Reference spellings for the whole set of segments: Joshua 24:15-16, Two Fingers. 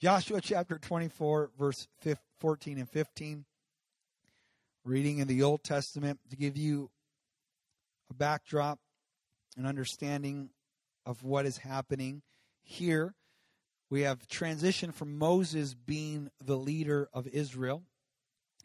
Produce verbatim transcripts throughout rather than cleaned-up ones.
Joshua chapter twenty-four, verse fourteen and fifteen, reading in the Old Testament to give you a backdrop, an understanding of what is happening here. We have transitioned from Moses being the leader of Israel,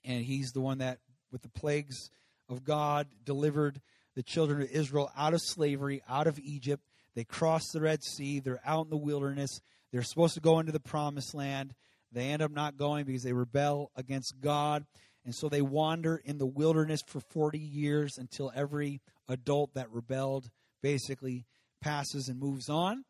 and he's the one that, with the plagues of God, delivered the children of Israel out of slavery, out of Egypt. They crossed the Red Sea. They're out in the wilderness. They're supposed to go into the Promised Land. They end up not going because they rebel against God. And so they wander in the wilderness for forty years until every adult that rebelled basically passes and moves on.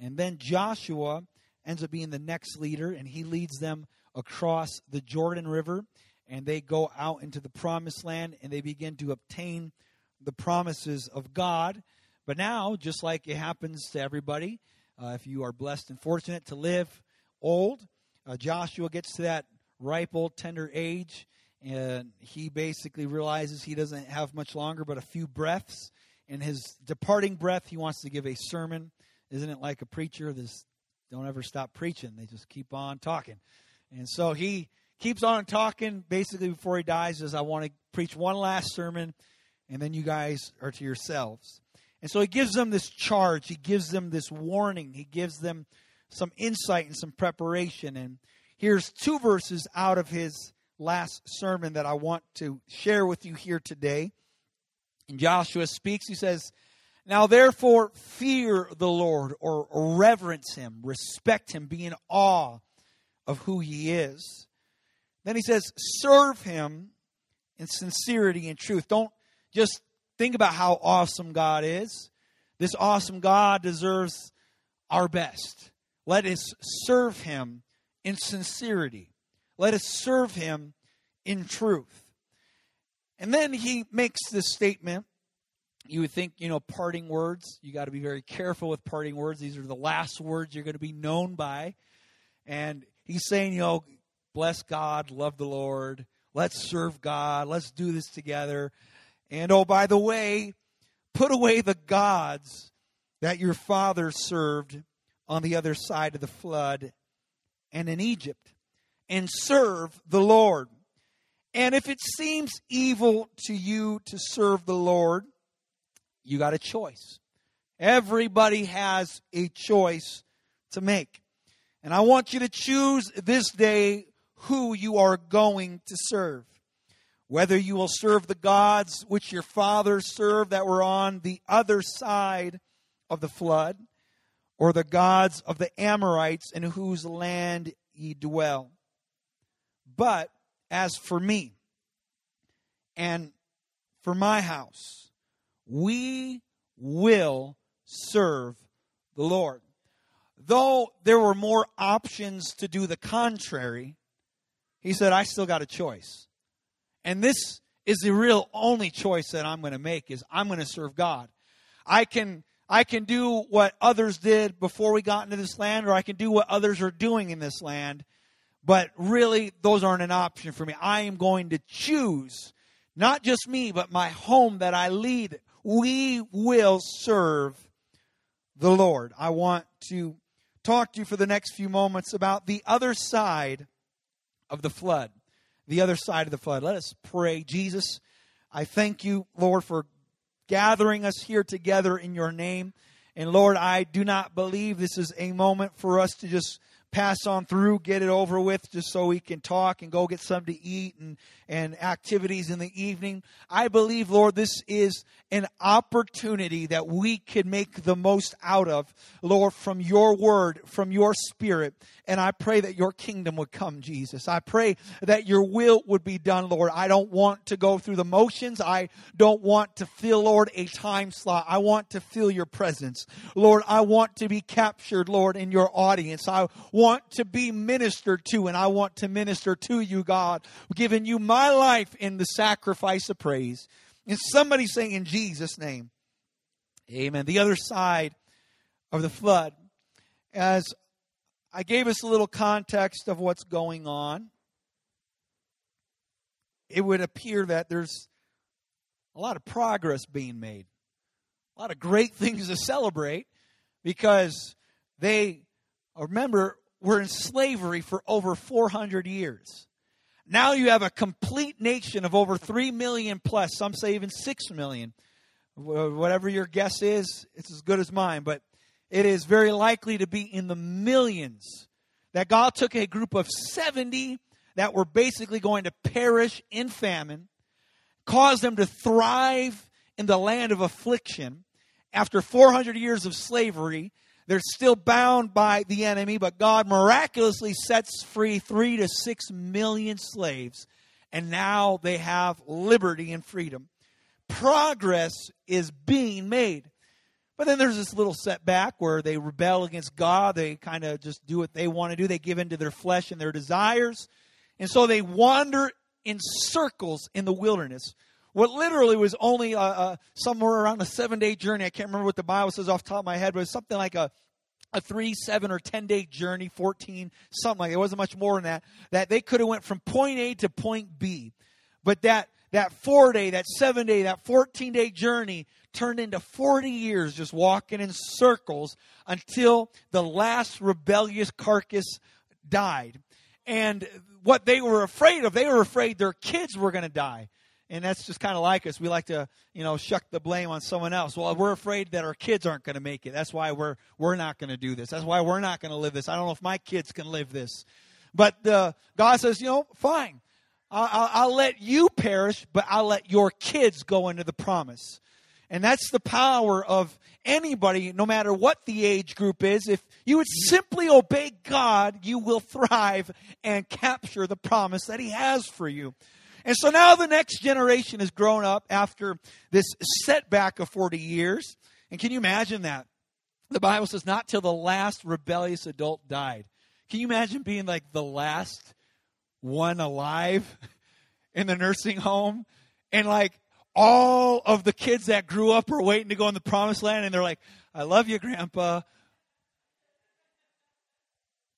And then Joshua ends up being the next leader, and he leads them across the Jordan River, and they go out into the Promised Land, and they begin to obtain the promises of God. But now, just like it happens to everybody, uh, if you are blessed and fortunate to live old, uh, Joshua gets to that ripe, old, tender age, and he basically realizes he doesn't have much longer but a few breaths. In his departing breath, he wants to give a sermon. Isn't it like a preacher? This don't ever stop preaching. They just keep on talking. And so he keeps on talking. Basically, before he dies, says, I want to preach one last sermon, and then you guys are to yourselves. And so he gives them this charge. He gives them this warning. He gives them some insight and some preparation. And here's two verses out of his last sermon that I want to share with you here today. And Joshua speaks. He says, now therefore fear the Lord, or reverence him, respect him, be in awe of who he is. Then he says, serve him in sincerity and truth. Don't just think about how awesome God is. This awesome God deserves our best. Let us serve him in sincerity. Let us serve him in truth. And then he makes this statement. You would think, you know, parting words. You got to be very careful with parting words. These are the last words you're going to be known by. And he's saying, you know, bless God, love the Lord. Let's serve God. Let's do this together. And, oh, by the way, put away the gods that your father served on the other side of the flood and in Egypt, and serve the Lord. And if it seems evil to you to serve the Lord, you got a choice. Everybody has a choice to make. And I want you to choose this day who you are going to serve. Whether you will serve the gods which your fathers served that were on the other side of the flood, or the gods of the Amorites in whose land ye dwell. But as for me and for my house, we will serve the Lord. Though there were more options to do the contrary, he said, I still got a choice. And this is the real only choice that I'm going to make, is I'm going to serve God. I can I can do what others did before we got into this land, or I can do what others are doing in this land. But really, those aren't an option for me. I am going to choose, not just me, but my home that I lead. We will serve the Lord. I want to talk to you for the next few moments about the other side of the flood. The other side of the flood. Let us pray. Jesus, I thank you, Lord, for gathering us here together in your name. And Lord, I do not believe this is a moment for us to just pass on through, get it over with, just so we can talk and go get something to eat and, and activities in the evening. I believe, Lord, this is an opportunity that we can make the most out of, Lord, from your word, from your spirit. And I pray that your kingdom would come, Jesus. I pray that your will would be done, Lord. I don't want to go through the motions. I don't want to fill, Lord, a time slot. I want to feel your presence. Lord, I want to be captured, Lord, in your audience. I want to be ministered to, and I want to minister to you, God, giving you my life in the sacrifice of praise. And somebody saying, in Jesus' name, amen. The other side of the flood. As I gave us a little context of what's going on, it would appear that there's a lot of progress being made, a lot of great things to celebrate, because they remember were in slavery for over four hundred years. Now you have a complete nation of over three million plus. Some say even six million. Whatever your guess is, it's as good as mine. But it is very likely to be in the millions that God took a group of seventy that were basically going to perish in famine, caused them to thrive in the land of affliction. After four hundred years of slavery, they're still bound by the enemy, but God miraculously sets free three to six million slaves, and now they have liberty and freedom. Progress is being made. But then there's this little setback where they rebel against God. They kind of just do what they want to do. They give in to their flesh and their desires. And so they wander in circles in the wilderness. What literally was only uh, uh, somewhere around a seven-day journey. I can't remember what the Bible says off the top of my head, but it was something like a, a three, seven, or ten-day journey, fourteen, something like that. It wasn't much more than that. That they could have went from point A to point B. But that, that four-day, that seven-day, that fourteen-day journey turned into forty years just walking in circles until the last rebellious carcass died. And what they were afraid of, they were afraid their kids were going to die. And that's just kind of like us. We like to, you know, shuck the blame on someone else. Well, we're afraid that our kids aren't going to make it. That's why we're we're not going to do this. That's why we're not going to live this. I don't know if my kids can live this. But uh, God says, you know, fine. I'll, I'll, I'll let you perish, but I'll let your kids go into the promise. And that's the power of anybody, no matter what the age group is. If you would simply obey God, you will thrive and capture the promise that He has for you. And so now the next generation has grown up after this setback of forty years. And can you imagine that? The Bible says not till the last rebellious adult died. Can you imagine being like the last one alive in the nursing home? And like all of the kids that grew up are waiting to go in the promised land. And they're like, I love you, Grandpa.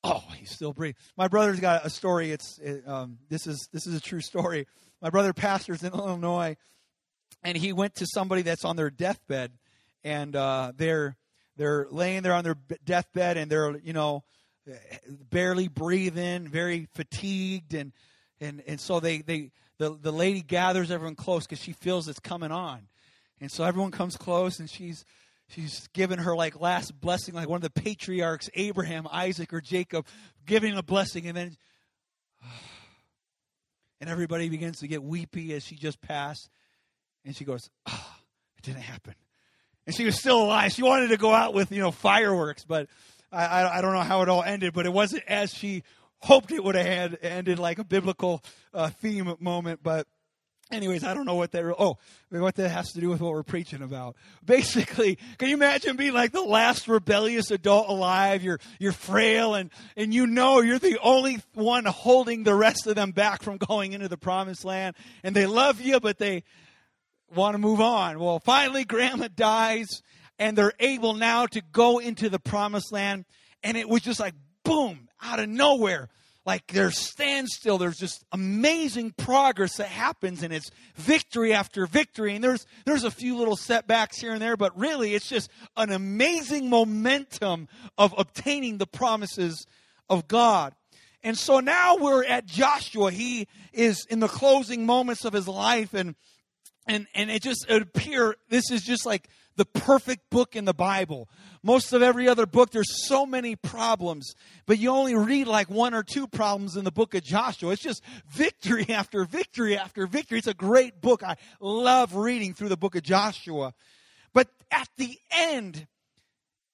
Oh, he's still breathing. My brother's got a story. It's it, um, this is this is a true story. My brother pastors in Illinois, and he went to somebody that's on their deathbed, and uh, they're they're laying there on their deathbed, and they're you know barely breathing, very fatigued, and and and so they they the the lady gathers everyone close because she feels it's coming on, and so everyone comes close, and she's. She's given her like last blessing, like one of the patriarchs, Abraham, Isaac, or Jacob, giving a blessing. And then and everybody begins to get weepy as she just passed. And she goes, oh, it didn't happen. And she was still alive. She wanted to go out with, you know, fireworks. But I, I, I don't know how it all ended. But it wasn't as she hoped it would have had ended, like a biblical uh, theme moment. But anyways, I don't know what that oh what that has to do with what we're preaching about. Basically, can you imagine being like the last rebellious adult alive? You're you're frail, and and you know you're the only one holding the rest of them back from going into the promised land. And they love you, but they want to move on. Well, finally, Grandma dies, and they're able now to go into the promised land. And it was just like boom, out of nowhere. Like there's standstill, there's just amazing progress that happens, and it's victory after victory. And there's there's a few little setbacks here and there, but really it's just an amazing momentum of obtaining the promises of God. And so now we're at Joshua. He is in the closing moments of his life, and and and it just it appears this is just like the perfect book in the Bible. Most of every other book, there's so many problems, but you only read like one or two problems in the book of Joshua. It's just victory after victory after victory. It's a great book. I love reading through the book of Joshua. But at the end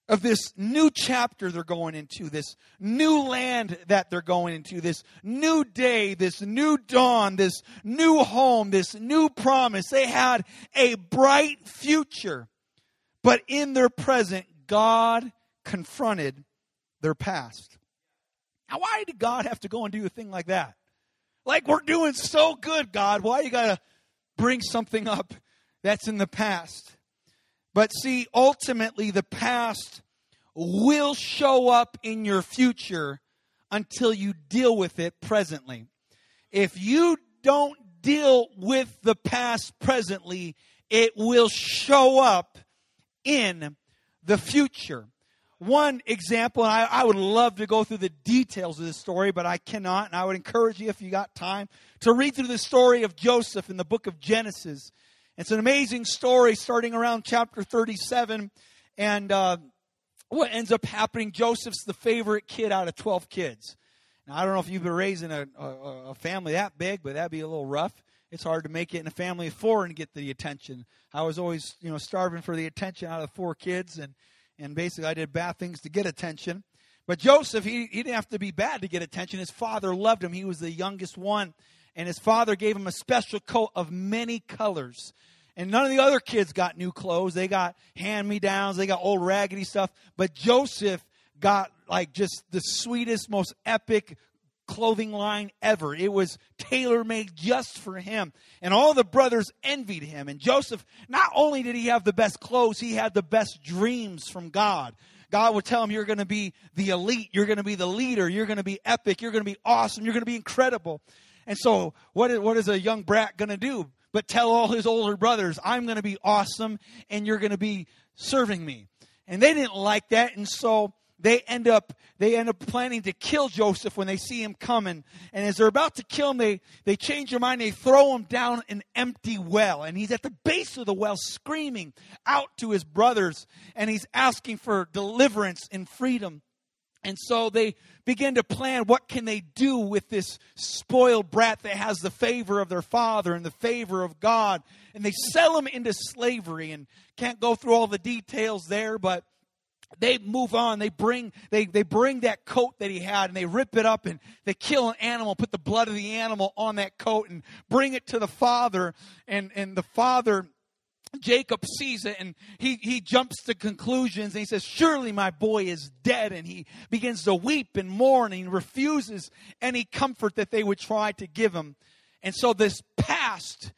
of this new chapter they're going into, this new land that they're going into, this new day, this new dawn, this new home, this new promise, they had a bright future. But in their present, God confronted their past. Now, why did God have to go and do a thing like that? Like, we're doing so good, God. Why you got to bring something up that's in the past? But see, ultimately, the past will show up in your future until you deal with it presently. If you don't deal with the past presently, it will show up in the future. one example, and I, I would love to go through the details of this story, but I cannot. And I would encourage you, if you got time, to read through the story of Joseph in the book of Genesis. It's an amazing story starting around chapter thirty-seven. And uh, what ends up happening, Joseph's the favorite kid out of twelve kids. Now, I don't know if you've been raising a, a, a family that big, but that'd be a little rough. It's hard to make it in a family of four and get the attention. I was always, you know, starving for the attention out of four kids, and, and basically I did bad things to get attention. But Joseph, he, he didn't have to be bad to get attention. His father loved him. He was the youngest one, and his father gave him a special coat of many colors. And none of the other kids got new clothes. They got hand-me-downs. They got old raggedy stuff. But Joseph got, like, just the sweetest, most epic clothing line ever. It was tailor-made just for him. And all the brothers envied him. And Joseph, not only did he have the best clothes, he had the best dreams from God. God would tell him, you're going to be the elite. You're going to be the leader. You're going to be epic. You're going to be awesome. You're going to be incredible. And so what is, what is a young brat going to do but tell all his older brothers, I'm going to be awesome and you're going to be serving me? And they didn't like that. And so They end up they end up planning to kill Joseph when they see him coming. And as they're about to kill him, they, they change their mind. They throw him down an empty well. And he's at the base of the well screaming out to his brothers. And he's asking for deliverance and freedom. And so they begin to plan, what can they do with this spoiled brat that has the favor of their father and the favor of God? And they sell him into slavery. And can't go through all the details there, but they move on. They bring they they bring that coat that he had, and they rip it up, and they kill an animal, put the blood of the animal on that coat, and bring it to the father. And and the father, Jacob, sees it, and he, he jumps to conclusions, and he says, surely my boy is dead. And he begins to weep and mourn, and he refuses any comfort that they would try to give him. And so this past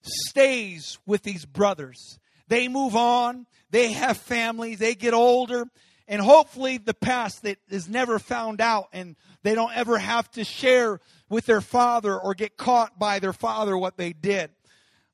stays with these brothers. They move on. They have families. They get older. And hopefully the past that is never found out, and they don't ever have to share with their father or get caught by their father what they did.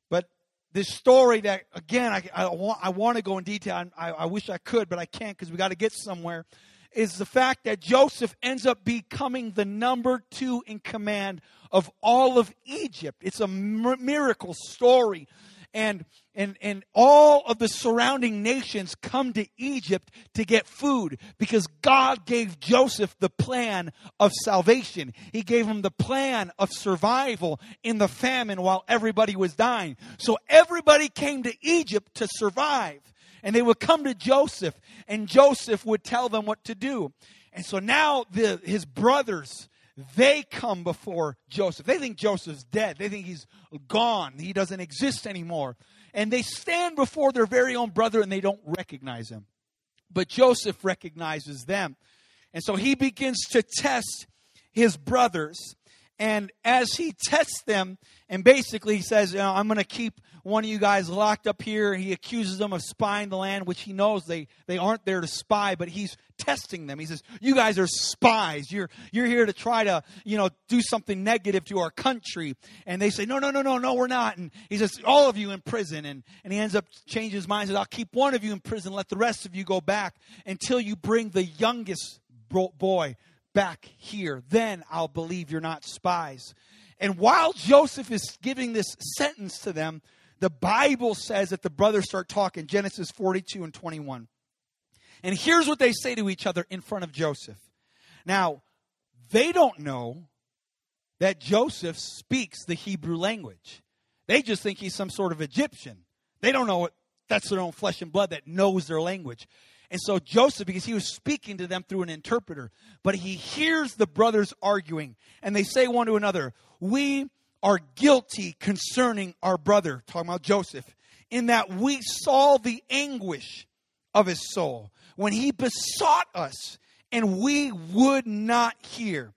But this story that, again, I, I want I want to go in detail. I, I wish I could, but I can't because we got to get somewhere, is the fact that Joseph ends up becoming the number two in command of all of Egypt. It's a miracle story. And and and all of the surrounding nations come to Egypt to get food because God gave Joseph the plan of salvation. He gave him the plan of survival in the famine while everybody was dying. So everybody came to Egypt to survive. And they would come to Joseph, and Joseph would tell them what to do. And so now the, his brothers, they come before Joseph. They think Joseph's dead. They think he's gone. He doesn't exist anymore. And they stand before their very own brother, and they don't recognize him. But Joseph recognizes them. And so he begins to test his brothers. And as he tests them, and basically he says, you know, I'm going to keep one of you guys locked up here. He accuses them of spying the land, which he knows they, they aren't there to spy, but he's testing them. He says, you guys are spies. You're you're here to try to, you know, do something negative to our country. And they say, no, no, no, no, no, we're not. And he says, all of you in prison. And, and he ends up changing his mind. He says, I'll keep one of you in prison. Let the rest of you go back until you bring the youngest boy back here, then I'll believe you're not spies. And while Joseph is giving this sentence to them, the Bible says that the brothers start talking, Genesis forty-two and twenty-one. And here's what they say to each other in front of Joseph. Now, they don't know that Joseph speaks the Hebrew language. They just think he's some sort of Egyptian. They don't know it. That's their own flesh and blood that knows their language. And so Joseph, because he was speaking to them through an interpreter, but he hears the brothers arguing, and they say one to another, we are guilty concerning our brother, talking about Joseph, in that we saw the anguish of his soul when he besought us, and we would not hear.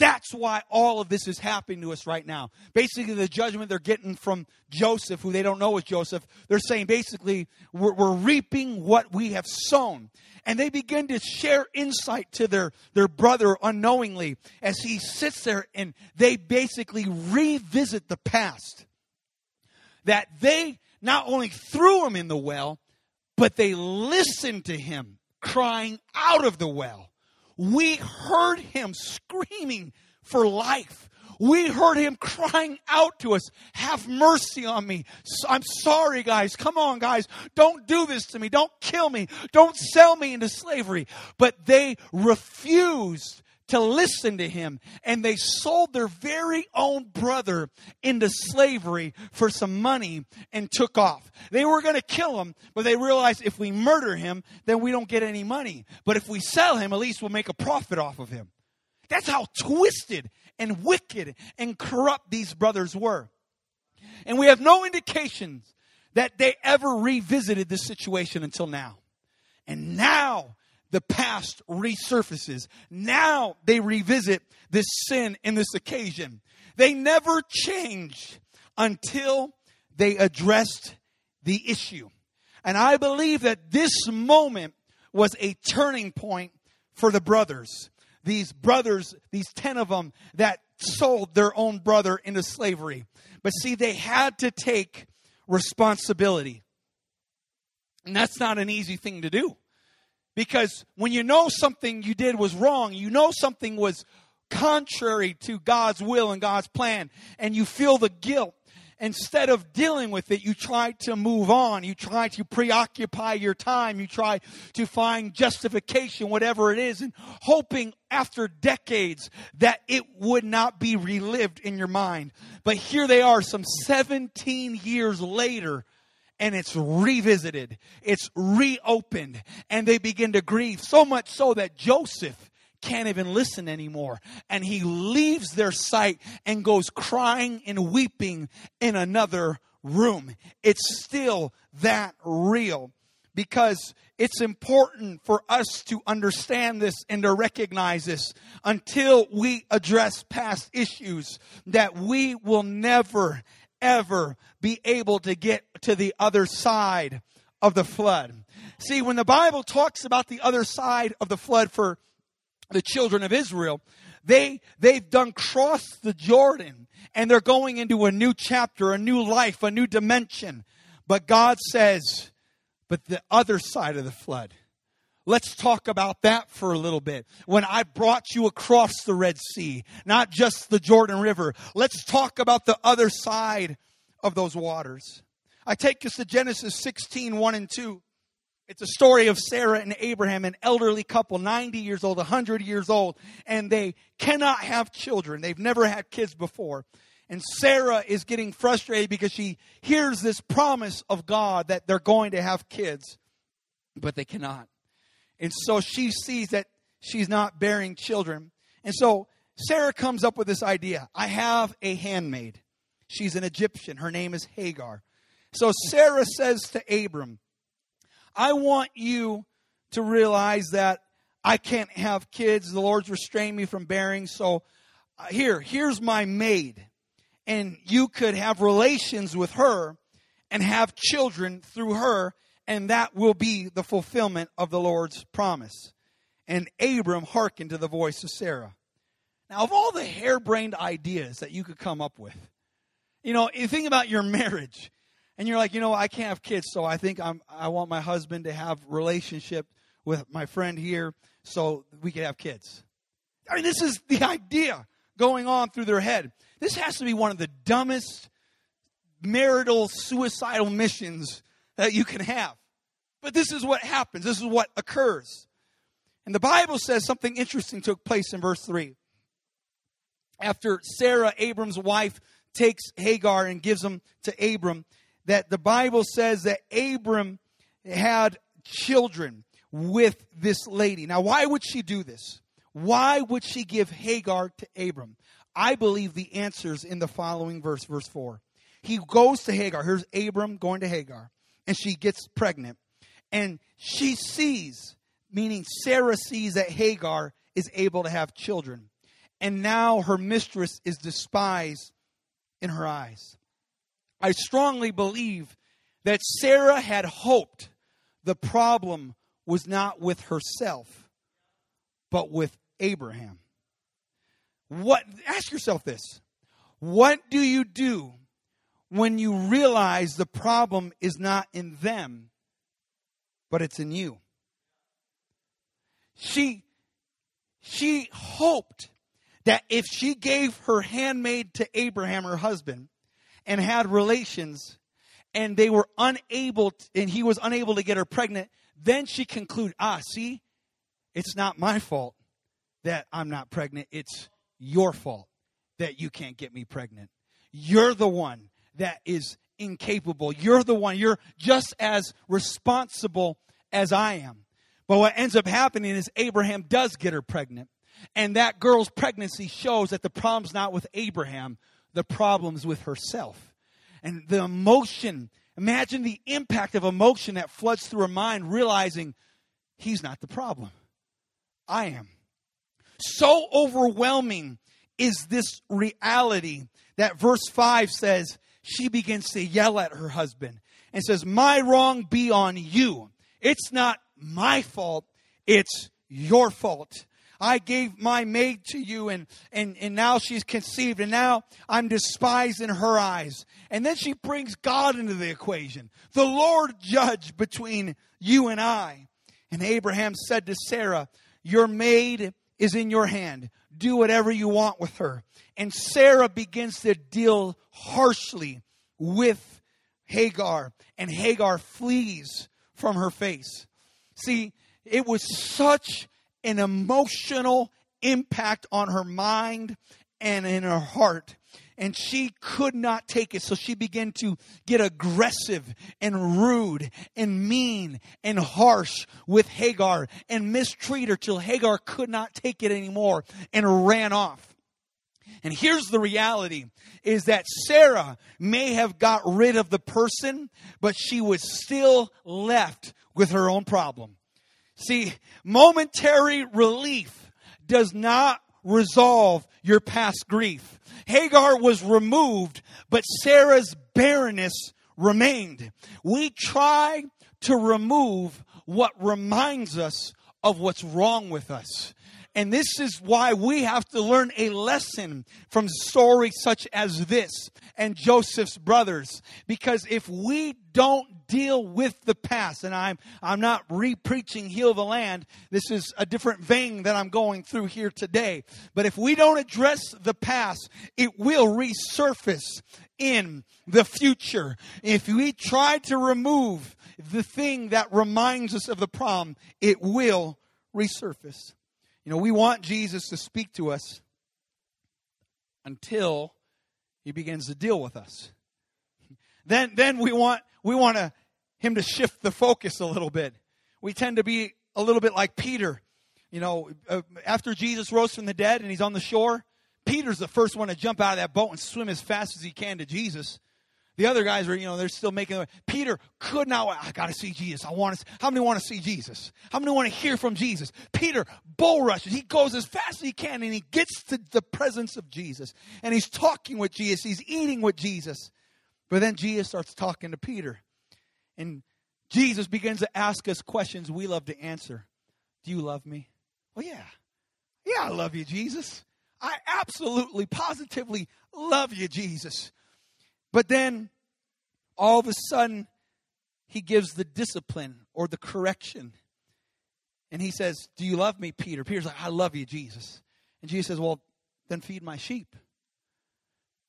That's why all of this is happening to us right now. Basically, the judgment they're getting from Joseph, who they don't know is Joseph, they're saying basically, we're, we're reaping what we have sown. And they begin to share insight to their, their brother unknowingly as he sits there, and they basically revisit the past. That they not only threw him in the well, but they listened to him crying out of the well. We heard him screaming for life. We heard him crying out to us, have mercy on me. I'm sorry, guys. Come on, guys. Don't do this to me. Don't kill me. Don't sell me into slavery. But they refused to listen to him, and they sold their very own brother into slavery for some money and took off. They were going to kill him, but they realized if we murder him, then we don't get any money. But if we sell him, at least we'll make a profit off of him. That's how twisted and wicked and corrupt these brothers were. And we have no indications that they ever revisited this situation until now. And now the past resurfaces. Now they revisit this sin in this occasion. They never changed until they addressed the issue. And I believe that this moment was a turning point for the brothers. These brothers, these ten of them that sold their own brother into slavery. But see, they had to take responsibility. And that's not an easy thing to do. Because when you know something you did was wrong, you know something was contrary to God's will and God's plan, and you feel the guilt, instead of dealing with it, you try to move on. You try to preoccupy your time. You try to find justification, whatever it is, and hoping after decades that it would not be relived in your mind. But here they are some seventeen years later, and it's revisited. It's reopened. And they begin to grieve. So much so that Joseph can't even listen anymore. And he leaves their sight and goes crying and weeping in another room. It's still that real. Because it's important for us to understand this and to recognize this. Until we address past issues, that we will never ever be able to get to the other side of the flood. See, when the Bible talks about the other side of the flood for the children of Israel, they, they've done crossed the Jordan, and they're going into a new chapter, a new life, a new dimension. But God says, but the other side of the flood. Let's talk about that for a little bit. When I brought you across the Red Sea, not just the Jordan River. Let's talk about the other side of those waters. I take us to Genesis sixteen, one and two. It's a story of Sarah and Abraham, an elderly couple, ninety years old, one hundred years old. And they cannot have children. They've never had kids before. And Sarah is getting frustrated because she hears this promise of God that they're going to have kids. But they cannot. And so she sees that she's not bearing children. And so Sarah comes up with this idea. I have a handmaid. She's an Egyptian. Her name is Hagar. So Sarah says to Abram, I want you to realize that I can't have kids. The Lord's restrained me from bearing. So here, here's my maid. And you could have relations with her and have children through her. And that will be the fulfillment of the Lord's promise. And Abram hearkened to the voice of Sarah. Now, of all the harebrained ideas that you could come up with, you know, you think about your marriage. And you're like, you know, I can't have kids, so I think I'm, I want my husband to have relationship with my friend here so we can have kids. I mean, this is the idea going on through their head. This has to be one of the dumbest marital suicidal missions that you can have. But this is what happens. This is what occurs. And the Bible says something interesting took place in verse three. After Sarah, Abram's wife, takes Hagar and gives them to Abram, that the Bible says that Abram had children with this lady. Now, why would she do this? Why would she give Hagar to Abram? I believe the answer is in the following verse, verse four. He goes to Hagar. Here's Abram going to Hagar. And she gets pregnant. And she sees, meaning Sarah sees, that Hagar is able to have children. And now her mistress is despised in her eyes. I strongly believe that Sarah had hoped the problem was not with herself, but with Abraham. What? Ask yourself this. What do you do when you realize the problem is not in them, but it's in you? she, she hoped that if she gave her handmaid to Abraham, her husband, and had relations, and they were unable, to, and he was unable to get her pregnant, then she concluded, ah, see, it's not my fault that I'm not pregnant. It's your fault that you can't get me pregnant. You're the one that is incapable. You're the one. You're just as responsible as I am. But what ends up happening is Abraham does get her pregnant. And that girl's pregnancy shows that the problem's not with Abraham. The problem's with herself. And the emotion, imagine the impact of emotion that floods through her mind, realizing he's not the problem. I am. So overwhelming is this reality that verse five says she begins to yell at her husband and says, my wrong be on you. It's not my fault. It's your fault. I gave my maid to you, and, and, and now she's conceived, and now I'm despised in her eyes. And then she brings God into the equation. The Lord judge between you and I. And Abraham said to Sarah, your maid is in your hand. Do whatever you want with her. And Sarah begins to deal harshly with Hagar, and Hagar flees from her face. See, it was such an emotional impact on her mind and in her heart. And she could not take it. So she began to get aggressive and rude and mean and harsh with Hagar and mistreat her till Hagar could not take it anymore and ran off. And here's the reality is that Sarah may have got rid of the person, but she was still left with her own problem. See, momentary relief does not resolve your past grief. Hagar was removed, but Sarah's barrenness remained. We try to remove what reminds us of what's wrong with us. And this is why we have to learn a lesson from stories such as this and Joseph's brothers. Because if we don't deal with the past, and I'm I'm not re-preaching Heal the Land. This is a different vein that I'm going through here today. But if we don't address the past, it will resurface in the future. If we try to remove the thing that reminds us of the problem, it will resurface. You know, we want Jesus to speak to us until he begins to deal with us. Then then we want we want to, him to shift the focus a little bit. We tend to be a little bit like Peter. You know, uh, after Jesus rose from the dead and he's on the shore, Peter's the first one to jump out of that boat and swim as fast as he can to Jesus. The other guys are, you know, they're still making their way. Peter could not, I got to see Jesus. I want to, how many want to see Jesus? How many want to hear from Jesus? Peter bull rushes. He goes as fast as he can and he gets to the presence of Jesus. And he's talking with Jesus. He's eating with Jesus. But then Jesus starts talking to Peter. And Jesus begins to ask us questions we love to answer. Do you love me? Well, yeah. Yeah, I love you, Jesus. I absolutely, positively love you, Jesus. But then, all of a sudden, he gives the discipline or the correction. And he says, do you love me, Peter? Peter's like, I love you, Jesus. And Jesus says, well, then feed my sheep.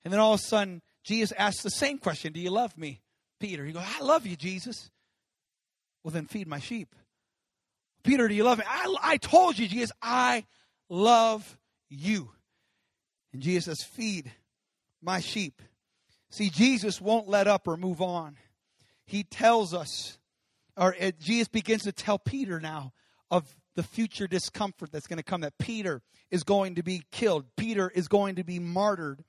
And then all of a sudden, Jesus asks the same question. Do you love me, Peter? He goes, I love you, Jesus. Well, then feed my sheep. Peter, do you love me? I, I told you, Jesus, I love you. And Jesus says, feed my sheep. See, Jesus won't let up or move on. He tells us, or Jesus begins to tell Peter now of the future discomfort that's going to come, that Peter is going to be killed. Peter is going to be martyred.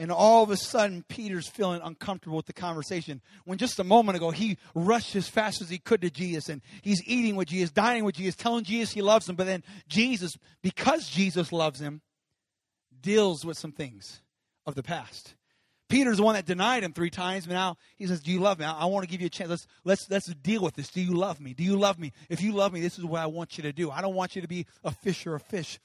And all of a sudden, Peter's feeling uncomfortable with the conversation. When just a moment ago, he rushed as fast as he could to Jesus, and he's eating with Jesus, dining with Jesus, telling Jesus he loves him. But then Jesus, because Jesus loves him, deals with some things of the past. Peter's the one that denied him three times, but now he says, do you love me? I, I want to give you a chance. Let's, let's let's deal with this. Do you love me? Do you love me? If you love me, this is what I want you to do. I don't want you to be a fisher of fish.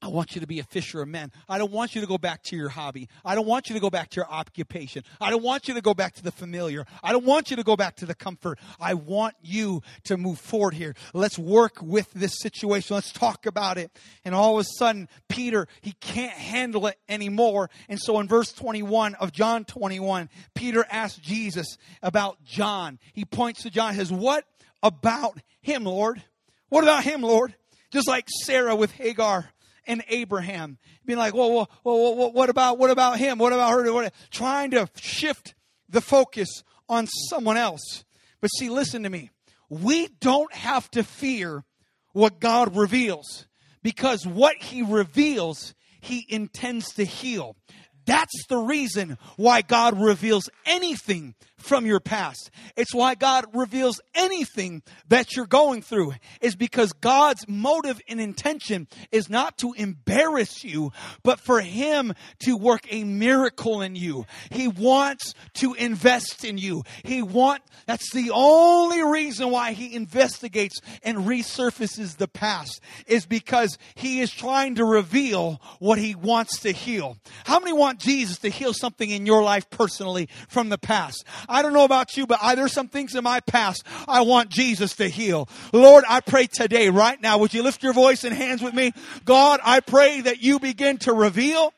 I want you to be a fisher of men. I don't want you to go back to your hobby. I don't want you to go back to your occupation. I don't want you to go back to the familiar. I don't want you to go back to the comfort. I want you to move forward here. Let's work with this situation. Let's talk about it. And all of a sudden, Peter, he can't handle it anymore. And so in verse twenty-one of John twenty-one, Peter asks Jesus about John. He points to John and says, what about him, Lord? What about him, Lord? Just like Sarah with Hagar and Abraham, being like, well, well, well, what about, what about him? What about her? What, trying to shift the focus on someone else. But see, listen to me. We don't have to fear what God reveals, because what he reveals, he intends to heal. That's the reason why God reveals anything from your past. It's why God reveals anything that you're going through. It's because God's motive and intention is not to embarrass you, but for him to work a miracle in you. He wants to invest in you. He want, that's the only reason why he investigates and resurfaces the past, is because he is trying to reveal what he wants to heal. How many want Jesus to heal something in your life personally from the past? I don't know about you, but I, there's some things in my past I want Jesus to heal. Lord, I pray today, right now, would you lift your voice and hands with me? God, I pray that you begin to reveal,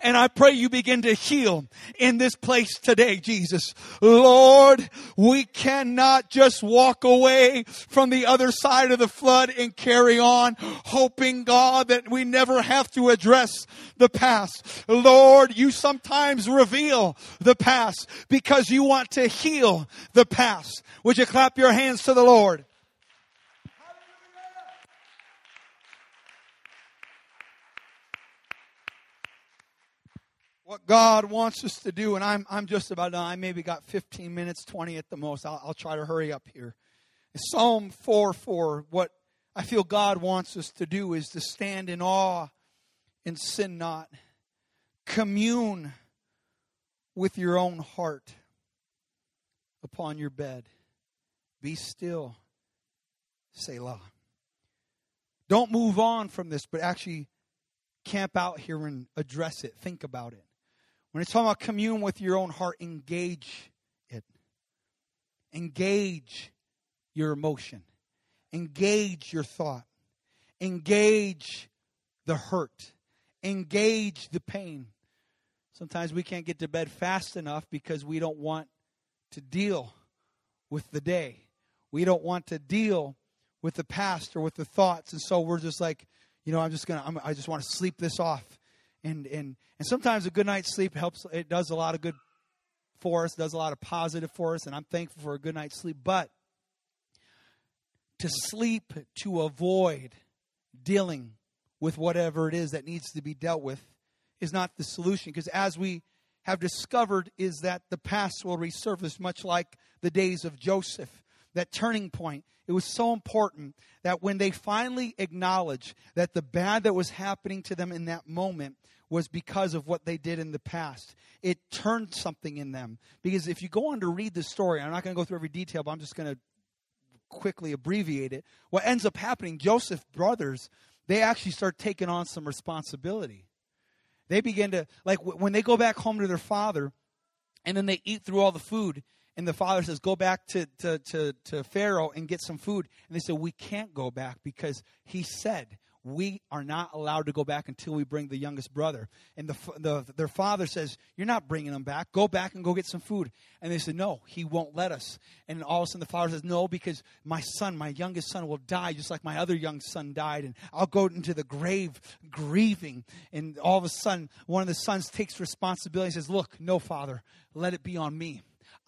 and I pray you begin to heal in this place today, Jesus. Lord, we cannot just walk away from the other side of the flood and carry on, hoping, God, that we never have to address the past. Lord, you sometimes reveal the past because you want to heal the past. Would you clap your hands to the Lord? What God wants us to do, and I'm I'm just about done. I maybe got fifteen minutes, twenty at the most. I'll, I'll try to hurry up here. Psalm four four, what I feel God wants us to do is to stand in awe and sin not. Commune with your own heart upon your bed. Be still. Selah. Don't move on from this, but actually camp out here and address it. Think about it. When it's talking about commune with your own heart, engage it. Engage your emotion. Engage your thought. Engage the hurt. Engage the pain. Sometimes we can't get to bed fast enough because we don't want to deal with the day. We don't want to deal with the past or with the thoughts. And so we're just like, you know, I'm just going to, I just want to sleep this off. And, and, and sometimes a good night's sleep helps. It does a lot of good for us, does a lot of positive for us. And I'm thankful for a good night's sleep. But to sleep, to avoid dealing with whatever it is that needs to be dealt with, is not the solution. Because as we have discovered, is that the past will resurface, much like the days of Joseph. That turning point, it was so important that when they finally acknowledged that the bad that was happening to them in that moment was because of what they did in the past, it turned something in them. Because if you go on to read the story, I'm not going to go through every detail, but I'm just going to quickly abbreviate it. What ends up happening, Joseph's brothers, they actually start taking on some responsibility. They begin to, like when they go back home to their father and then they eat through all the food, and the father says, go back to, to, to, to Pharaoh and get some food. And they said, we can't go back because he said we are not allowed to go back until we bring the youngest brother. And the, the their father says, you're not bringing him back. Go back and go get some food. And they said, no, he won't let us. And all of a sudden the father says, no, because my son, my youngest son will die just like my other young son died. And I'll go into the grave grieving. And all of a sudden one of the sons takes responsibility and says, look, no, Father, let it be on me.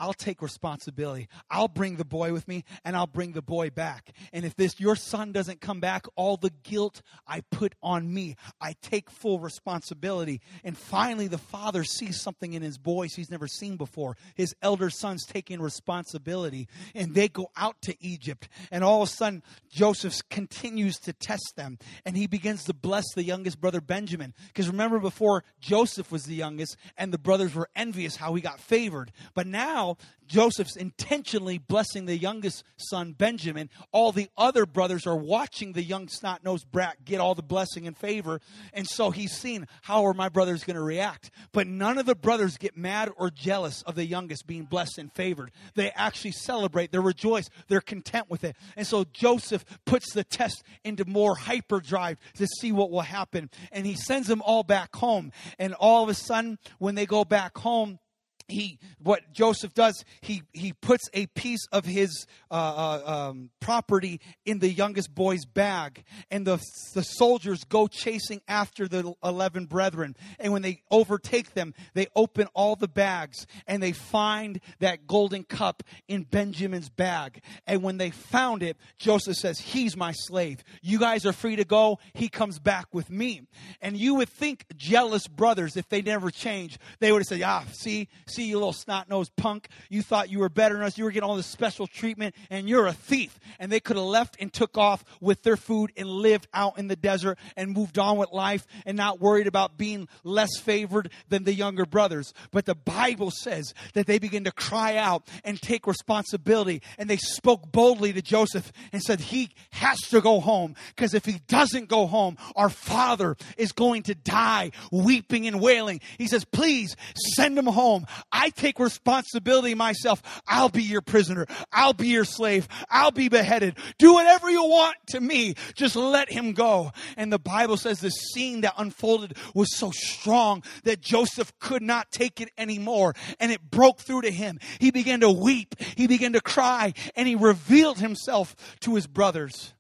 I'll take responsibility. I'll bring the boy with me, and I'll bring the boy back. And if this, your son doesn't come back, all the guilt I put on me. I take full responsibility. And finally, the father sees something in his boys he's never seen before. His elder son's taking responsibility, and they go out to Egypt. And all of a sudden, Joseph continues to test them, and he begins to bless the youngest brother, Benjamin. Because remember, before Joseph was the youngest, and the brothers were envious how he got favored. But now, while Joseph's intentionally blessing the youngest son, Benjamin, all the other brothers are watching the young snot-nosed brat get all the blessing and favor. And so he's seen, how are my brothers going to react? But none of the brothers get mad or jealous of the youngest being blessed and favored. They actually celebrate. They rejoice. They're content with it. And so Joseph puts the test into more hyperdrive to see what will happen. And he sends them all back home. And all of a sudden, when they go back home, He, what Joseph does, he, he puts a piece of his uh, um, property in the youngest boy's bag. And the, the soldiers go chasing after the eleven brethren. And when they overtake them, they open all the bags. And they find that golden cup in Benjamin's bag. And when they found it, Joseph says, he's my slave. You guys are free to go. He comes back with me. And you would think jealous brothers, if they never change, they would have said, ah, see, see. You little snot-nosed punk. You thought you were better than us. You were getting all this special treatment, and you're a thief. And they could have left and took off with their food and lived out in the desert and moved on with life and not worried about being less favored than the younger brothers. But the Bible says that they began to cry out and take responsibility, and they spoke boldly to Joseph and said, he has to go home, because if he doesn't go home, our father is going to die weeping and wailing. He says, please send him home. I take responsibility myself. I'll be your prisoner. I'll be your slave. I'll be beheaded. Do whatever you want to me. Just let him go. And the Bible says the scene that unfolded was so strong that Joseph could not take it anymore. And it broke through to him. He began to weep. He began to cry. And he revealed himself to his brothers,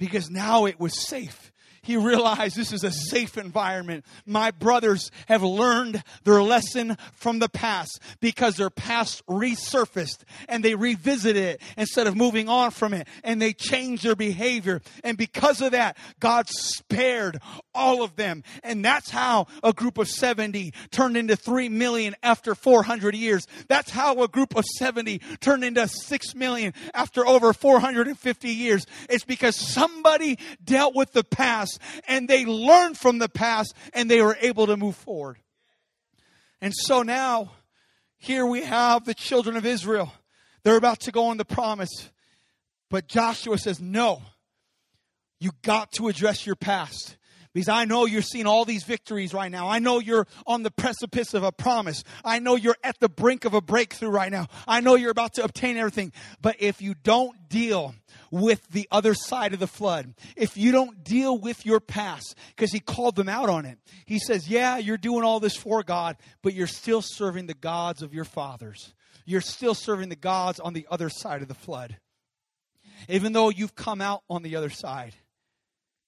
because now it was safe. He realized this is a safe environment. My brothers have learned their lesson from the past, because their past resurfaced and they revisited it instead of moving on from it. And they changed their behavior. And because of that, God spared all of them. And that's how a group of seventy turned into three million after four hundred years. That's how a group of seventy turned into six million after over four hundred fifty years. It's because somebody dealt with the past, and they learned from the past, and they were able to move forward. And so now, here we have the children of Israel. They're about to go on the promise. But Joshua says, no, you got to address your past. Because I know you're seeing all these victories right now. I know you're on the precipice of a promise. I know you're at the brink of a breakthrough right now. I know you're about to obtain everything. But if you don't deal with the other side of the flood, if you don't deal with your past, because he called them out on it. He says, yeah, you're doing all this for God, but you're still serving the gods of your fathers. You're still serving the gods on the other side of the flood. Even though you've come out on the other side,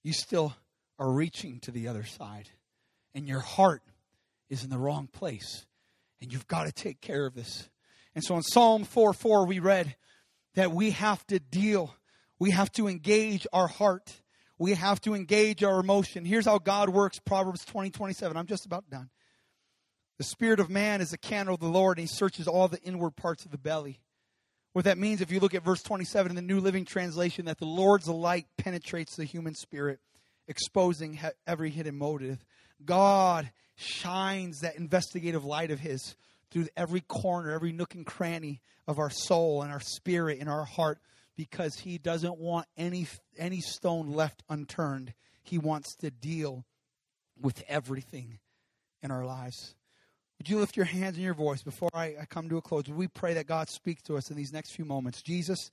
you still are reaching to the other side, and your heart is in the wrong place, and you've got to take care of this. And so in Psalm four four, we read that we have to deal. We have to engage our heart. We have to engage our emotion. Here's how God works, Proverbs twenty twenty-seven. I'm just about done. The spirit of man is a candle of the Lord, and he searches all the inward parts of the belly. What that means, if you look at verse twenty-seven in the New Living Translation, that the Lord's light penetrates the human spirit, exposing every hidden motive. God shines that investigative light of his through every corner, every nook and cranny of our soul and our spirit and our heart, because he doesn't want any any stone left unturned. He wants to deal with everything in our lives. Would you lift your hands and your voice before I, I come to a close? Would we pray that God speaks to us in these next few moments? Jesus,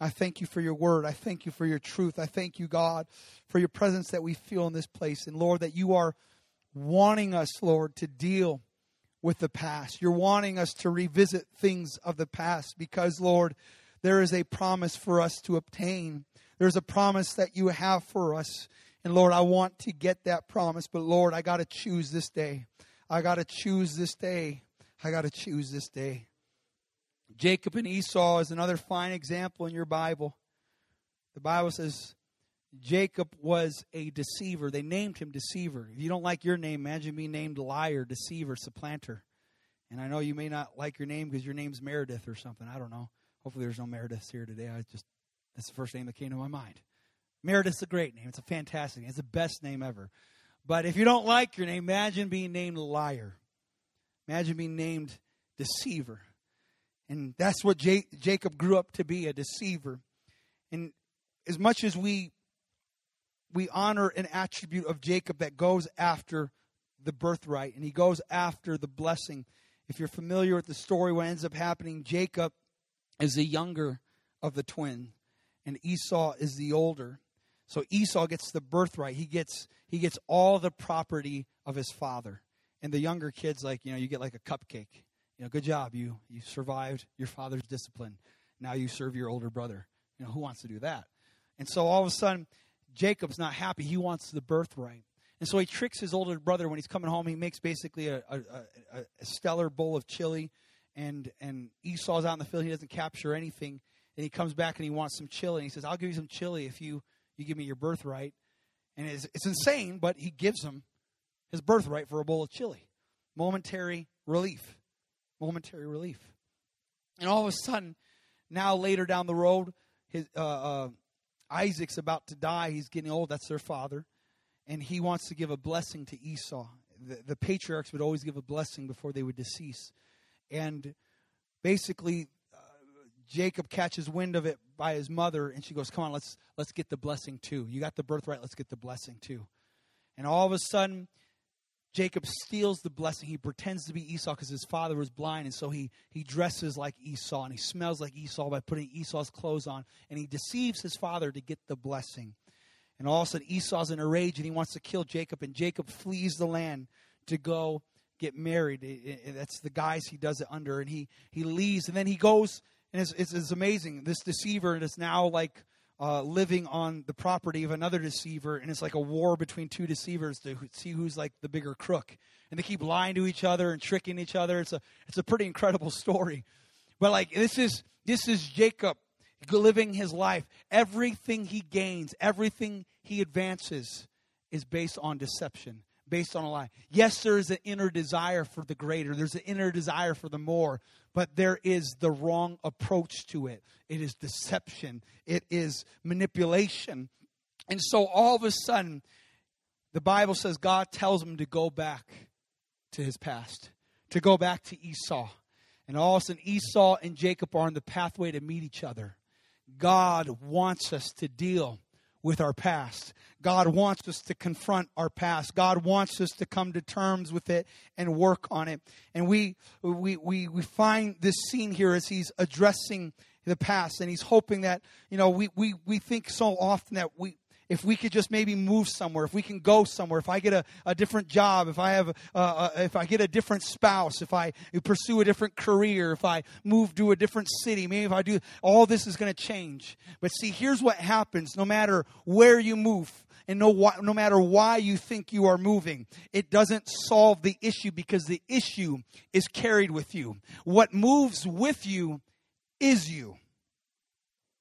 I thank you for your word. I thank you for your truth. I thank you, God, for your presence that we feel in this place. And Lord, that you are wanting us, Lord, to deal with the past. You're wanting us to revisit things of the past, because, Lord, there is a promise for us to obtain. There's a promise that you have for us. And Lord, I want to get that promise. But Lord, I got to choose this day. I got to choose this day. I got to choose this day. Jacob and Esau is another fine example in your Bible. The Bible says Jacob was a deceiver. They named him deceiver. If you don't like your name, imagine being named liar, deceiver, supplanter. And I know you may not like your name because your name's Meredith or something. I don't know. Hopefully there's no Merediths here today. I just that's the first name that came to my mind. Meredith's a great name. It's a fantastic name. It's the best name ever. But if you don't like your name, imagine being named liar. Imagine being named deceiver. And that's what J- Jacob grew up to be, a deceiver. And as much as we we honor an attribute of Jacob that goes after the birthright and he goes after the blessing, if you're familiar with the story, what ends up happening, Jacob is the younger of the twin and Esau is the older. So Esau gets the birthright. He gets he gets all the property of his father. And the younger kid's like, you know, you get like a cupcake. You know, good job. You you survived your father's discipline. Now you serve your older brother. You know, who wants to do that? And so all of a sudden, Jacob's not happy. He wants the birthright. And so he tricks his older brother when he's coming home. He makes basically a, a, a, a stellar bowl of chili. And, and Esau's out in the field. He doesn't capture anything. And he comes back and he wants some chili. And he says, I'll give you some chili if you, you give me your birthright. And it's, it's insane, but he gives him his birthright for a bowl of chili. Momentary relief. Momentary relief. And all of a sudden, now later down the road, his uh, uh, Isaac's about to die. He's getting old. That's their father. And he wants to give a blessing to Esau. The, the patriarchs would always give a blessing before they would decease. And basically, uh, Jacob catches wind of it by his mother. And she goes, come on, let's let's get the blessing too. You got the birthright. Let's get the blessing too. And all of a sudden, Jacob steals the blessing. He pretends to be Esau because his father was blind. And so he, he dresses like Esau and he smells like Esau by putting Esau's clothes on. And he deceives his father to get the blessing. And all of a sudden Esau's in a rage and he wants to kill Jacob. And Jacob flees the land to go get married. It, it, that's the guise he does it under. And he, he leaves and then he goes. And it's, it's, it's amazing. This deceiver is now like Uh, living on the property of another deceiver, and it's like a war between two deceivers to see who's like the bigger crook, and they keep lying to each other and tricking each other. It's a it's a pretty incredible story, but like this is this is Jacob living his life. Everything he gains, everything he advances, is based on deception, based on a lie. Yes, there is an inner desire for the greater. There's an inner desire for the more. But there is the wrong approach to it. It is deception. It is manipulation. And so all of a sudden, the Bible says God tells him to go back to his past, to go back to Esau. And all of a sudden, Esau and Jacob are on the pathway to meet each other. God wants us to deal with our past. God wants us to confront our past. God wants us to come to terms with it and work on it. And we we we we find this scene here as he's addressing the past, and he's hoping that, you know, we we we think so often that we if we could just maybe move somewhere, if we can go somewhere, if I get a, a different job, if I have a, uh, a, if I get a different spouse, if I pursue a different career, if I move to a different city, maybe if I do, all this is going to change. But see, here's what happens. No matter where you move and no, why, no matter why you think you are moving, it doesn't solve the issue because the issue is carried with you. What moves with you is you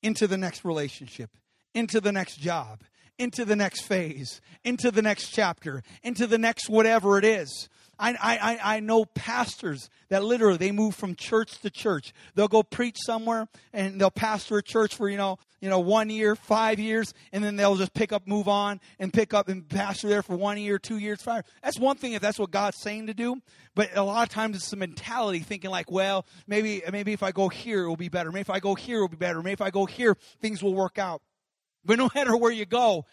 into the next relationship, into the next job, into the next phase, into the next chapter, into the next whatever it is. I, I I know pastors that literally they move from church to church. They'll go preach somewhere and they'll pastor a church for, you know, you know, one year, five years, and then they'll just pick up, move on, and pick up and pastor there for one year, two years, five. That's one thing if that's what God's saying to do. But a lot of times it's the mentality thinking like, well, maybe maybe if I go here, it will be better. Maybe if I go here, it will be better. Maybe if I go here, things will work out. But no matter where you go,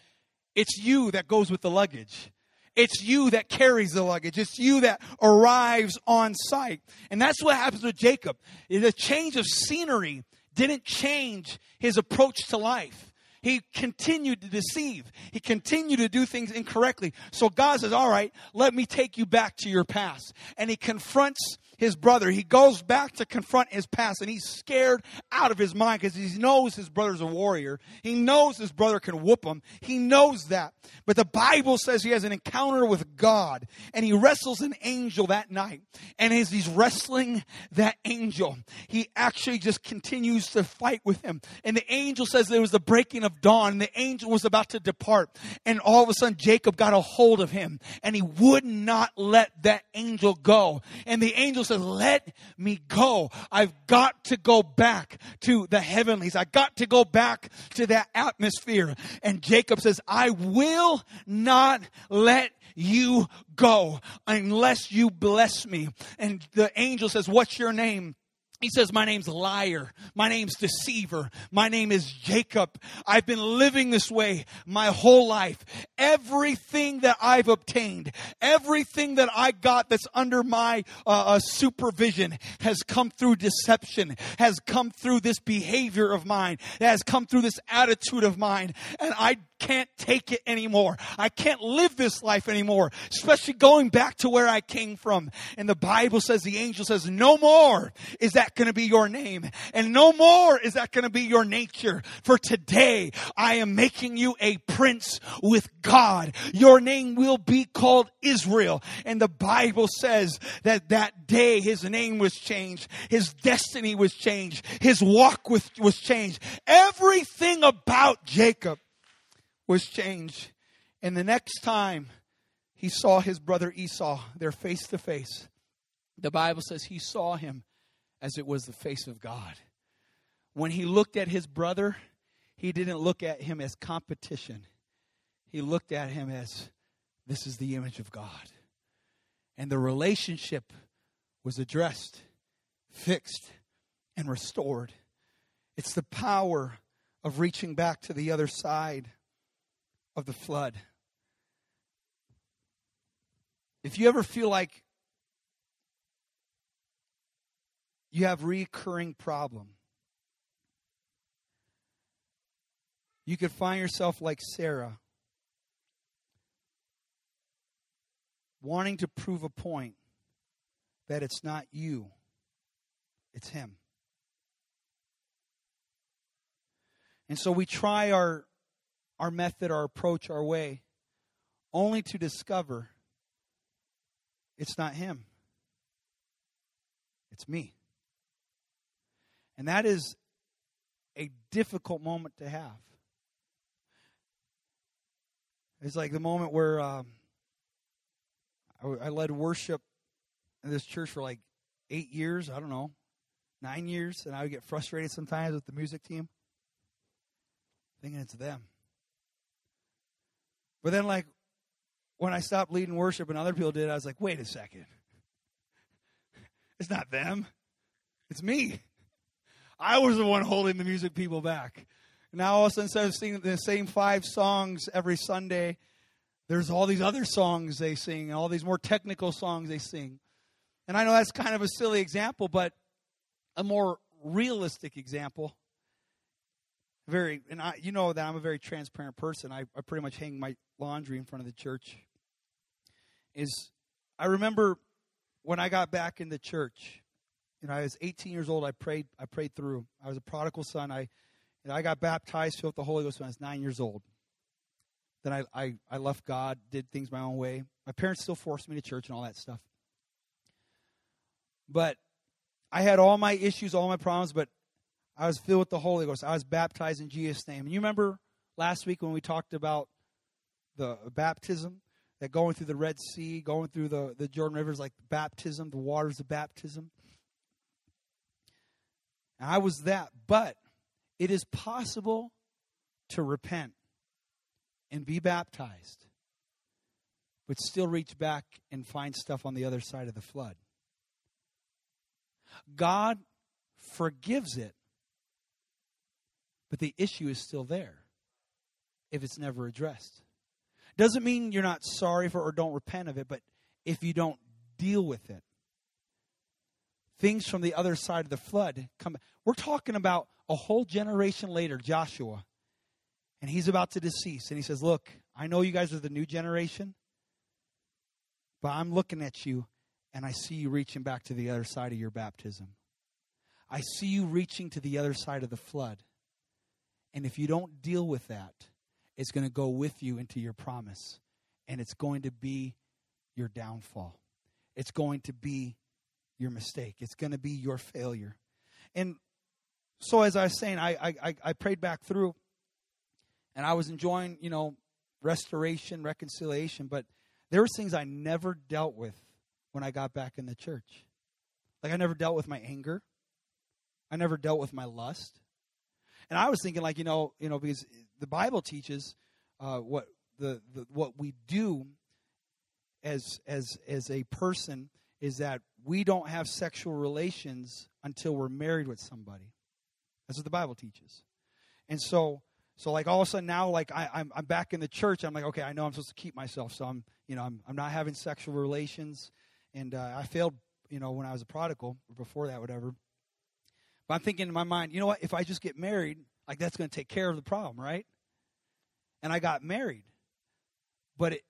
it's you that goes with the luggage. It's you that carries the luggage. It's you that arrives on site. And that's what happens with Jacob. The change of scenery didn't change his approach to life. He continued to deceive. He continued to do things incorrectly. So God says, all right, let me take you back to your past. And he confronts his brother. He goes back to confront his past, and he's scared out of his mind because he knows his brother's a warrior. He knows his brother can whoop him. He knows that. But the Bible says he has an encounter with God, and he wrestles an angel that night. And as he's wrestling that angel, he actually just continues to fight with him. And the angel says there was the breaking of dawn, and the angel was about to depart. And all of a sudden, Jacob got a hold of him, and he would not let that angel go. And the angel said, let me go. I've got to go back to the heavenlies. I got to go back to that atmosphere. And Jacob says, I will not let you go unless you bless me. And the angel says, what's your name? He says, my name's liar. My name's deceiver. My name is Jacob. I've been living this way my whole life. Everything that I've obtained, everything that I got that's under my uh, uh, supervision has come through deception, has come through this behavior of mine, has come through this attitude of mine. And I can't take it anymore. I can't live this life anymore, especially going back to where I came from. And the Bible says, the angel says, no more is that going to be your name, and no more is that going to be your nature. For today, I am making you a prince with God. Your name will be called Israel. And the Bible says that that day his name was changed, his destiny was changed, his walk with, was changed. Everything about Jacob was changed. And the next time he saw his brother Esau, they're face to face. The Bible says he saw him as it was the face of God. When he looked at his brother, he didn't look at him as competition. He looked at him as, this is the image of God. And the relationship was addressed, fixed, and restored. It's the power of reaching back to the other side of the flood. If you ever feel like you have recurring problem, you could find yourself like Sarah, wanting to prove a point that it's not you, it's him. And so we try our our method, our approach, our way, only to discover it's not him, it's me. And that is a difficult moment to have. It's like the moment where um, I, I led worship in this church for like eight years, I don't know, nine years. And I would get frustrated sometimes with the music team, thinking it's them. But then like when I stopped leading worship and other people did, I was like, wait a second. It's not them. It's me. I was the one holding the music people back. Now all of a sudden, instead of singing the same five songs every Sunday, there's all these other songs they sing, and all these more technical songs they sing. And I know that's kind of a silly example, but a more realistic example. Very, and I, you know that I'm a very transparent person. I, I pretty much hang my laundry in front of the church. Is I remember when I got back in the church. You know, I was eighteen years old. I prayed. I prayed through. I was a prodigal son. I, you know, I got baptized, filled with the Holy Ghost when I was nine years old. Then I, I, I left God, did things my own way. My parents still forced me to church and all that stuff. But I had all my issues, all my problems. But I was filled with the Holy Ghost. I was baptized in Jesus' name. And you remember last week when we talked about the baptism, that going through the Red Sea, going through the the Jordan River is like baptism, the waters of baptism. I was that, but it is possible to repent and be baptized, but still reach back and find stuff on the other side of the flood. God forgives it, but the issue is still there if it's never addressed. Doesn't mean you're not sorry for it or don't repent of it, but if you don't deal with it, things from the other side of the flood come. We're talking about a whole generation later, Joshua. And he's about to decease. And he says, look, I know you guys are the new generation, but I'm looking at you and I see you reaching back to the other side of your baptism. I see you reaching to the other side of the flood. And if you don't deal with that, it's going to go with you into your promise. And it's going to be your downfall. It's going to be your mistake. It's going to be your failure. And so as I was saying, I, I I prayed back through and I was enjoying, you know, restoration, reconciliation, but there were things I never dealt with when I got back in the church. Like I never dealt with my anger. I never dealt with my lust. And I was thinking like, you know, you know, because the Bible teaches uh, what the, the what we do as as as a person is that we don't have sexual relations until we're married with somebody. That's what the Bible teaches. And so, so like all of a sudden now, like I, I'm, I'm back in the church. I'm like, okay, I know I'm supposed to keep myself. So I'm, you know, I'm, I'm not having sexual relations. And uh, I failed, you know, when I was a prodigal or before that, whatever. But I'm thinking in my mind, you know what? If I just get married, like that's going to take care of the problem, right? And I got married, but it,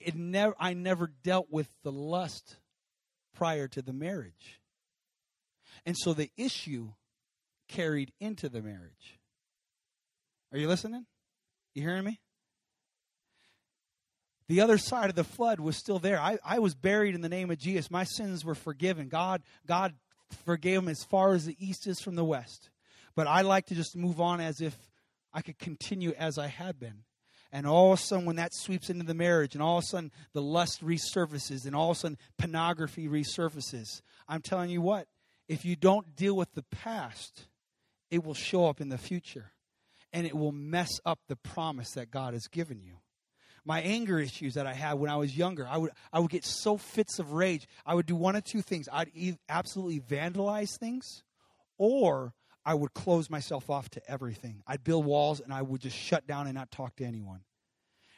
it never. I never dealt with the lust prior to the marriage, and so the issue carried into the marriage. Are you listening? You hearing me? The other side of the flood was still there. I, I was buried in the name of Jesus. My sins were forgiven. God, God forgave them as far as the east is from the west. But I like to just move on as if I could continue as I had been. And all of a sudden, when that sweeps into the marriage, and all of a sudden, the lust resurfaces, and all of a sudden, pornography resurfaces. I'm telling you what, if you don't deal with the past, it will show up in the future. And it will mess up the promise that God has given you. My anger issues that I had when I was younger, I would I would get so fits of rage. I would do one of two things. I'd e- absolutely vandalize things, or I would close myself off to everything. I'd build walls, and I would just shut down and not talk to anyone.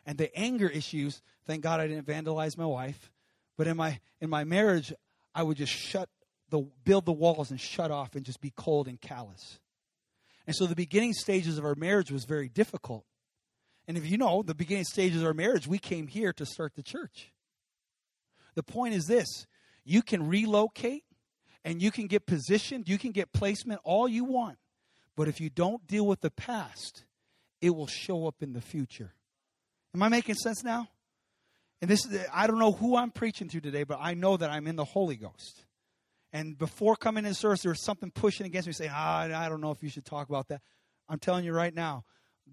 And the anger issues, thank God I didn't vandalize my wife. But in my in my marriage, I would just shut the build the walls and shut off and just be cold and callous. And so the beginning stages of our marriage was very difficult. And if you know, the beginning stages of our marriage, we came here to start the church. The point is this. You can relocate. And you can get positioned, you can get placement, all you want. But if you don't deal with the past, it will show up in the future. Am I making sense now? And this is, I don't know who I'm preaching to today, but I know that I'm in the Holy Ghost. And before coming into service, there was something pushing against me saying, ah, I don't know if you should talk about that. I'm telling you right now,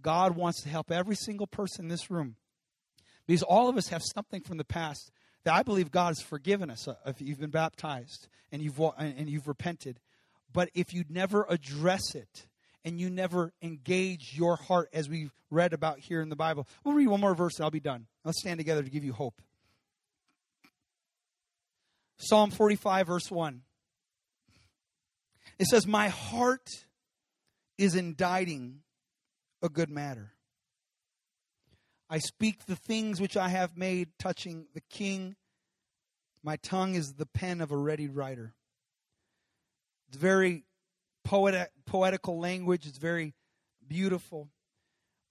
God wants to help every single person in this room. Because all of us have something from the past that I believe God has forgiven us if you've been baptized and you've and you've repented. But if you never address it and you never engage your heart as we've read about here in the Bible. We'll read one more verse and I'll be done. Let's stand together to give you hope. Psalm forty-five, verse one. It says, my heart is inditing a good matter. I speak the things which I have made touching the king. My tongue is the pen of a ready writer. It's very poetic, poetical language. It's very beautiful.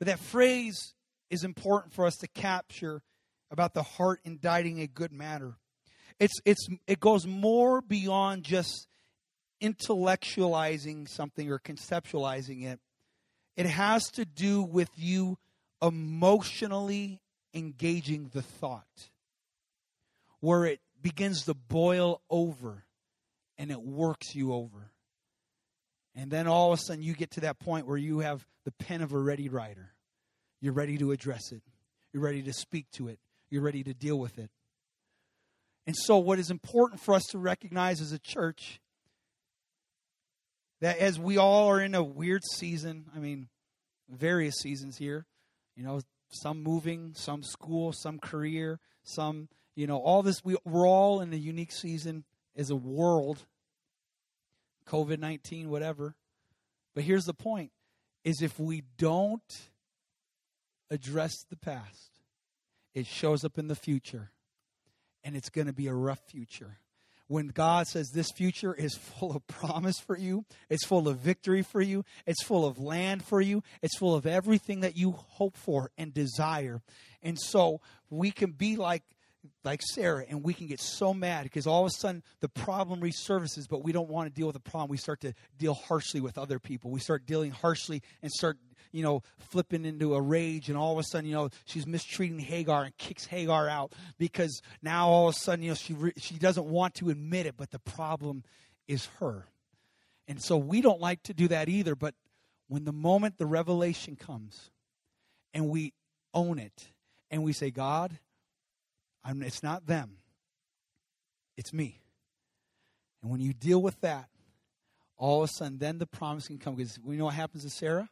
But that phrase is important for us to capture about the heart inditing a good matter. It's it's it goes more beyond just intellectualizing something or conceptualizing it. It has to do with you emotionally engaging the thought where it begins to boil over and it works you over. And then all of a sudden you get to that point where you have the pen of a ready writer. You're ready to address it. You're ready to speak to it. You're ready to deal with it. And so what is important for us to recognize as a church that as we all are in a weird season, I mean, various seasons here, you know, some moving, some school, some career, some, you know, all this. We, we're all in a unique season as a world, covid nineteen, whatever. But here's the point, is if we don't address the past, it shows up in the future. And it's going to be a rough future. When God says this future is full of promise for you, it's full of victory for you, it's full of land for you, it's full of everything that you hope for and desire. And so we can be like, like Sarah, and we can get so mad because all of a sudden the problem resurfaces, but we don't want to deal with the problem. We start to deal harshly with other people. We start dealing harshly and start, you know, flipping into a rage, and all of a sudden, you know, she's mistreating Hagar and kicks Hagar out because now all of a sudden, you know, she re- she doesn't want to admit it, but the problem is her. And so we don't like to do that either, but when the moment the revelation comes and we own it and we say, God, I'm, it's not them, it's me. And when you deal with that, all of a sudden, then the promise can come because we know what happens to Sarah?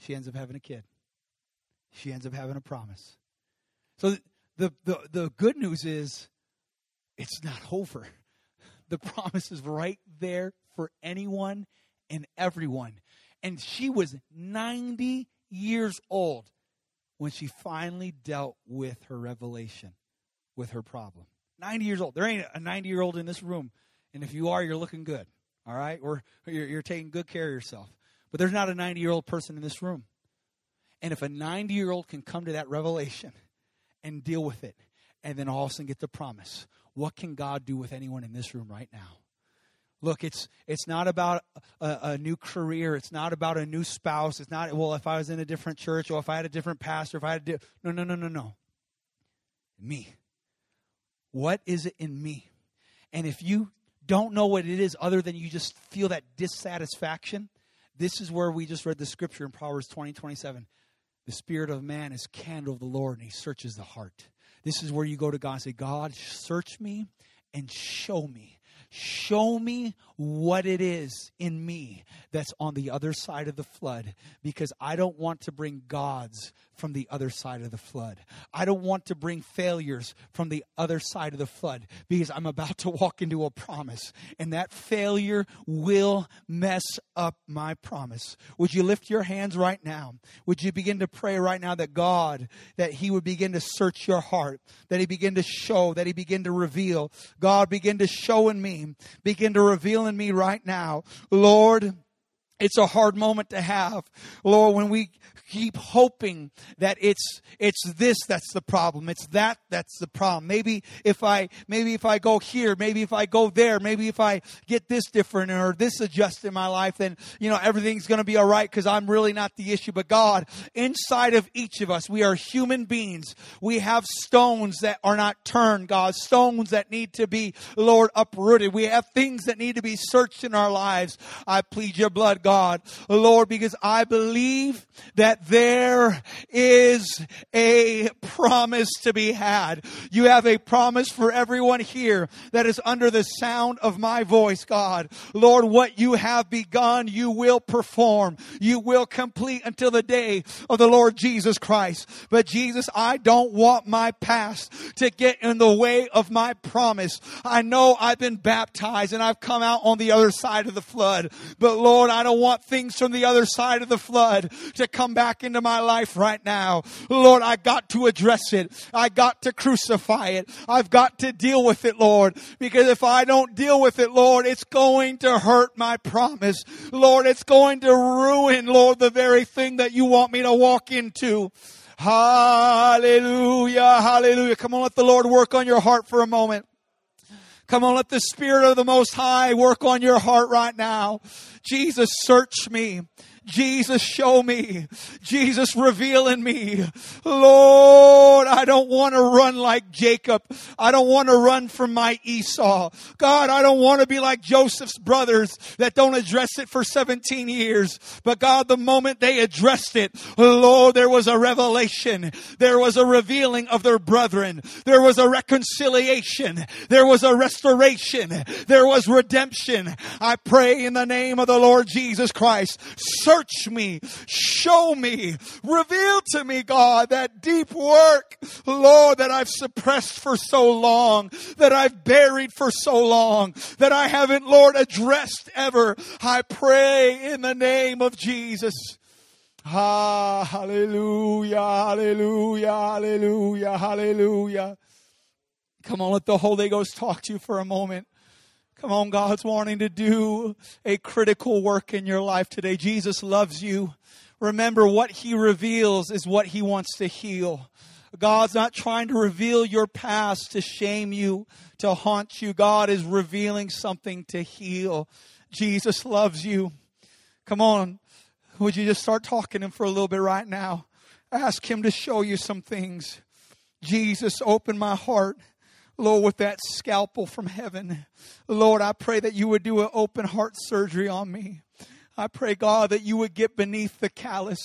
She ends up having a kid. She ends up having a promise. So the, the, the good news is it's not over. The promise is right there for anyone and everyone. And she was ninety years old when she finally dealt with her revelation, with her problem. ninety years old. There ain't a ninety-year-old in this room. And if you are, you're looking good, all right? Or you're, you're taking good care of yourself. But there's not a ninety-year-old person in this room. And if a ninety-year-old can come to that revelation and deal with it, and then all of a sudden get the promise, what can God do with anyone in this room right now? Look, it's it's not about a, a new career. It's not about a new spouse. It's not, well, if I was in a different church, or if I had a different pastor, if I had a di- no, no, no, no, no. Me. What is it in me? And if you don't know what it is other than you just feel that dissatisfaction, this is where we just read the scripture in Proverbs twenty twenty-seven. The spirit of man is candle of the Lord, and he searches the heart. This is where you go to God and say, God, search me and show me. Show me what it is in me that's on the other side of the flood, because I don't want to bring gods from the other side of the flood. I don't want to bring failures from the other side of the flood, because I'm about to walk into a promise, and that failure will mess up my promise. Would you lift your hands right now? Would you begin to pray right now that God, that he would begin to search your heart, that he begin to show, that he begin to reveal. God, begin to show in me. Begin to reveal in me right now. Lord, it's a hard moment to have. Lord, when we keep hoping that it's it's this that's the problem, it's that that's the problem. Maybe if I maybe if I go here, maybe if I go there, maybe if I get this different or this adjust in my life, then you know everything's going to be all right because I'm really not the issue. But God, inside of each of us, we are human beings. We have stones that are not turned, God, stones that need to be, Lord, uprooted. We have things that need to be searched in our lives. I plead your blood, God. God, Lord, because I believe that there is a promise to be had. You have a promise for everyone here that is under the sound of my voice, God. Lord, what you have begun, you will perform. You will complete until the day of the Lord Jesus Christ. But Jesus, I don't want my past to get in the way of my promise. I know I've been baptized and I've come out on the other side of the flood. But Lord, I don't want things from the other side of the flood to come back into my life right now. Lord, I got to address it. I got to crucify it. I've got to deal with it, Lord, because if I don't deal with it, Lord, it's going to hurt my promise. Lord, it's going to ruin, Lord, the very thing that you want me to walk into. Hallelujah, hallelujah. Come on, let the Lord work on your heart for a moment. Come on, let the Spirit of the Most High work on your heart right now. Jesus, search me. Jesus, show me. Jesus, reveal in me. Lord, I don't want to run like Jacob. I don't want to run from my Esau. God, I don't want to be like Joseph's brothers that don't address it for seventeen years. But God, the moment they addressed it, Lord, there was a revelation. There was a revealing of their brethren. There was a reconciliation. There was a restoration. There was redemption. I pray in the name of the Lord Jesus Christ. Search Search me, show me, reveal to me, God, that deep work, Lord, that I've suppressed for so long, that I've buried for so long, that I haven't, Lord, addressed ever. I pray in the name of Jesus. Ah, hallelujah, hallelujah, hallelujah, hallelujah. Come on, let the Holy Ghost talk to you for a moment. Come on, God's wanting to do a critical work in your life today. Jesus loves you. Remember, what he reveals is what he wants to heal. God's not trying to reveal your past to shame you, to haunt you. God is revealing something to heal. Jesus loves you. Come on, would you just start talking to him for a little bit right now? Ask him to show you some things. Jesus, open my heart. Lord, with that scalpel from heaven, Lord, I pray that you would do an open heart surgery on me. I pray, God, that you would get beneath the callus.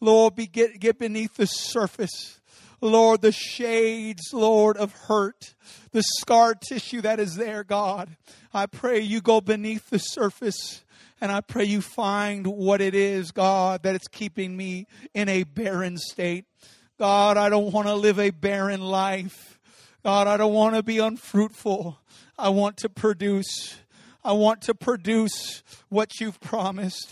Lord, be, get, get beneath the surface. Lord, the shades, Lord, of hurt, the scar tissue that is there, God. I pray you go beneath the surface, and I pray you find what it is, God, that it's keeping me in a barren state. God, I don't want to live a barren life. God, I don't want to be unfruitful. I want to produce. I want to produce what you've promised.